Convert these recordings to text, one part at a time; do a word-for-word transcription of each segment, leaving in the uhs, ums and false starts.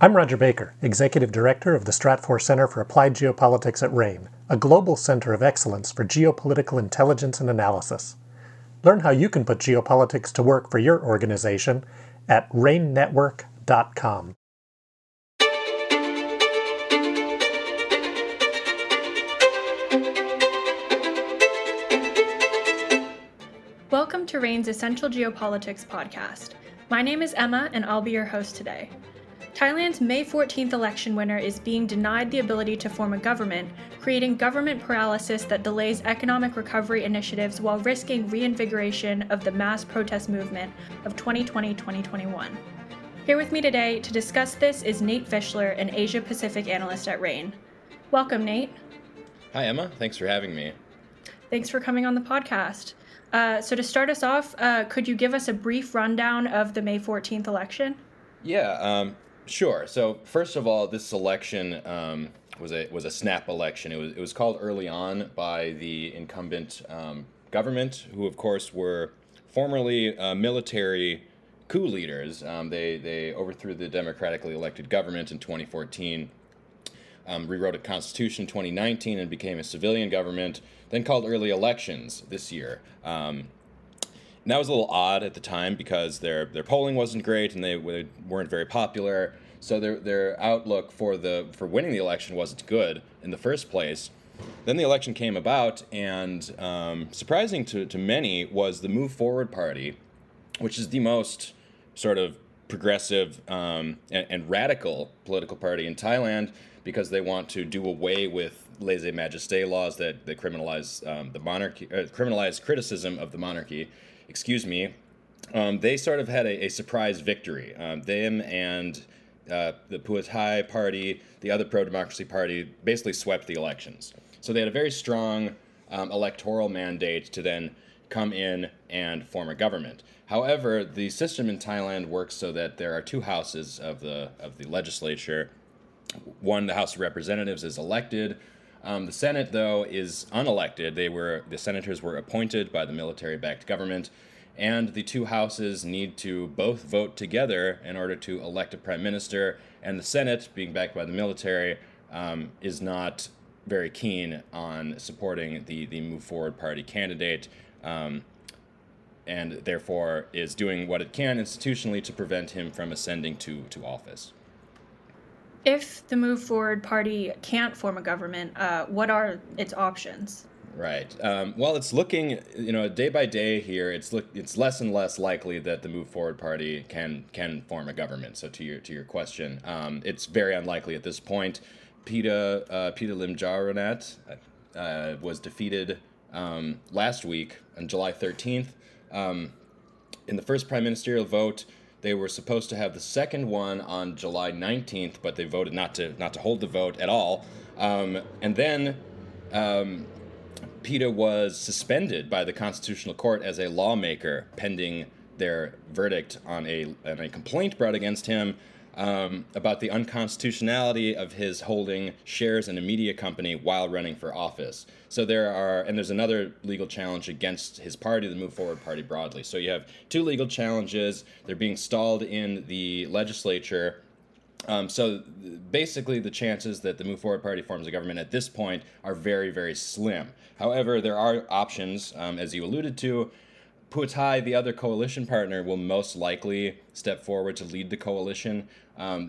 I'm Roger Baker, Executive Director of the Stratfor Center for Applied Geopolitics at RANE, a global center of excellence for geopolitical intelligence and analysis. Learn how you can put geopolitics to work for your organization at rain network dot com. Welcome to RANE's Essential Geopolitics podcast. My name is Emma, and I'll be your host today. Thailand's May fourteenth election winner is being denied the ability to form a government, creating government paralysis that delays economic recovery initiatives while risking reinvigoration of the mass protest movement of twenty twenty to twenty twenty-one. Here with me today to discuss this is Nate Fischler, an Asia-Pacific analyst at RANE. Welcome, Nate. Hi, Emma. Thanks for having me. Thanks for coming on the podcast. Uh, so to start us off, uh, could you give us a brief rundown of the May fourteenth election? Yeah. Um... Sure. So first of all, this election um, was a was a snap election. It was it was called early on by the incumbent um, government, who of course were formerly uh, military coup leaders. Um, they they overthrew the democratically elected government in twenty fourteen, um, rewrote a constitution in twenty nineteen, and became a civilian government. Then called early elections this year. Um, And that was a little odd at the time because their their polling wasn't great and they weren't very popular. So their their outlook for the for winning the election wasn't good in the first place. Then the election came about, and um, surprising to, to many was the Move Forward Party, which is the most sort of progressive um, and, and radical political party in Thailand, because they want to do away with lèse-majesté laws that, that criminalize um, the monarchy, uh, criminalize criticism of the monarchy. Excuse me, um, they sort of had a, a surprise victory. Um, them and uh, the Pheu Thai party, the other pro-democracy party, basically swept the elections. So they had a very strong um, electoral mandate to then come in and form a government. However, the system in Thailand works so that there are two houses of the of the legislature. One, the House of Representatives, is elected. Um, the Senate, though, is unelected. They were the senators were appointed by the military-backed government, and the two houses need to both vote together in order to elect a prime minister, and the Senate, being backed by the military, um, is not very keen on supporting the, the Move Forward Party candidate, um, and therefore is doing what it can institutionally to prevent him from ascending to, to office. If the Move Forward Party can't form a government, uh, what are its options? Right. Um, well, it's looking, you know, day by day here, it's look, it's less and less likely that the Move Forward Party can can form a government. So to your to your question, um, it's very unlikely at this point. Pita uh, Pita Limjaroenat uh, was defeated um, last week on July thirteenth um, in the first prime ministerial vote. They were supposed to have the second one on July nineteenth, but they voted not to not to hold the vote at all. Um, and then um, Pita was suspended by the Constitutional Court as a lawmaker pending their verdict on a, on a complaint brought against him um, about the unconstitutionality of his holding shares in a media company while running for office. So there are, and there's another legal challenge against his party, the Move Forward Party broadly. So you have two legal challenges. They're being stalled in the legislature. Um, so basically the chances that the Move Forward Party forms a government at this point are very, very slim. However, there are options, um, as you alluded to. Pheu Thai, the other coalition partner, will most likely step forward to lead the coalition. Um,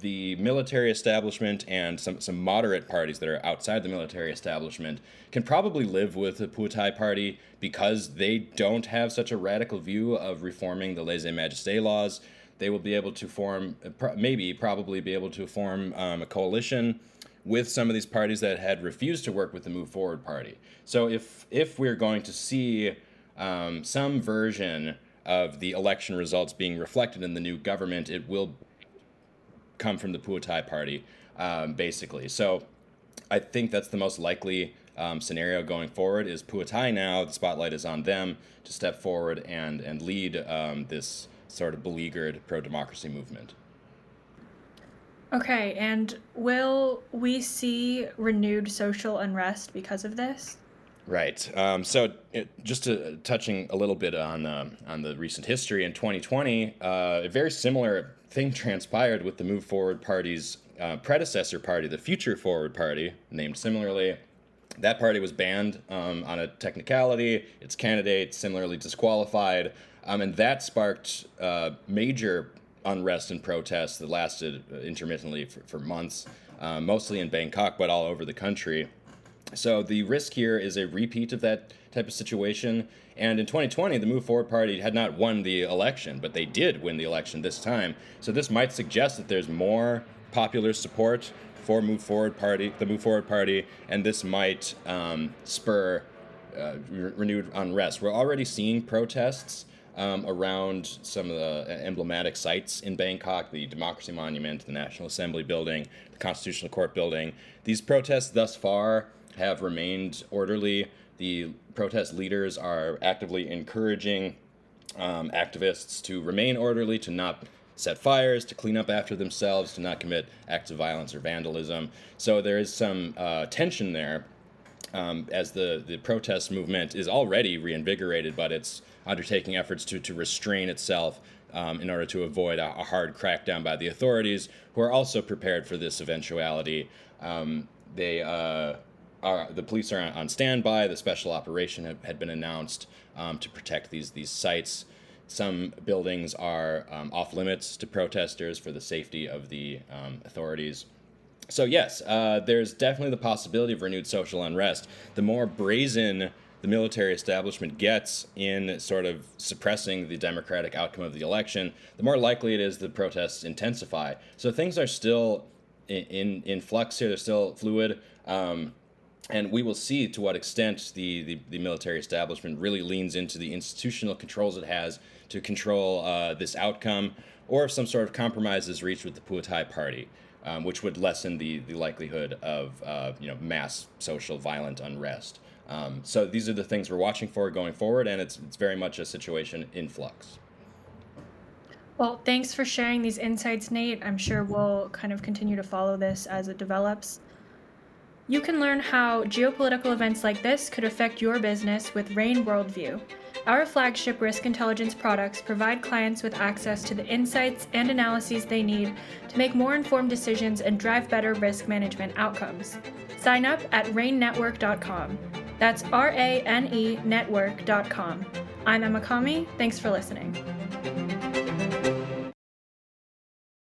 The military establishment and some, some moderate parties that are outside the military establishment can probably live with the Pheu Thai party because they don't have such a radical view of reforming the lèse-majesté laws. They will be able to form, maybe, probably be able to form um, a coalition with some of these parties that had refused to work with the Move Forward Party. So if if we're going to see um, some version of the election results being reflected in the new government, it will come from the Pheu Thai party, um, basically. So I think that's the most likely um, scenario going forward is Pheu Thai now. The spotlight is on them to step forward and, and lead um, this sort of beleaguered pro-democracy movement. Okay, and will we see renewed social unrest because of this? Right. Um, so it, just to, touching a little bit on um, on the recent history, in twenty twenty, uh, a very similar thing transpired with the Move Forward Party's uh, predecessor party, the Future Forward Party, named similarly. That party was banned um, on a technicality, its candidate similarly disqualified, um, and that sparked uh, major unrest and protests that lasted intermittently for, for months, uh, mostly in Bangkok, but all over the country. So the risk here is a repeat of that type of situation. And in twenty twenty, the Move Forward Party had not won the election, but they did win the election this time. So this might suggest that there's more popular support for Move Forward Party, the Move Forward Party, and this might um, spur uh, re- renewed unrest. We're already seeing protests um, around some of the emblematic sites in Bangkok, the Democracy Monument, the National Assembly Building, the Constitutional Court Building. These protests thus far have remained orderly. The protest leaders are actively encouraging um, activists to remain orderly, to not set fires, to clean up after themselves, to not commit acts of violence or vandalism. So there is some uh, tension there um, as the, the protest movement is already reinvigorated, but it's undertaking efforts to, to restrain itself um, in order to avoid a, a hard crackdown by the authorities, who are also prepared for this eventuality. Um, they... Uh, Uh, the police are on standby. The special operation have, had been announced um, to protect these these sites. Some buildings are um, off limits to protesters for the safety of the um, authorities. So yes, uh, there's definitely the possibility of renewed social unrest. The more brazen the military establishment gets in sort of suppressing the democratic outcome of the election, the more likely it is the protests intensify. So things are still in, in, in flux here. They're still fluid. Um, And we will see to what extent the, the, the military establishment really leans into the institutional controls it has to control uh, this outcome, or if some sort of compromise is reached with the Pheu Thai party, um, which would lessen the, the likelihood of uh, you know mass social violent unrest. Um, so these are the things we're watching for going forward, and it's it's very much a situation in flux. Well, thanks for sharing these insights, Nate. I'm sure we'll kind of continue to follow this as it develops. You can learn how geopolitical events like this could affect your business with RANE Worldview. Our flagship risk intelligence products provide clients with access to the insights and analyses they need to make more informed decisions and drive better risk management outcomes. Sign up at rain network dot com. That's R A N E network dot com. I'm Emma Comey. Thanks for listening.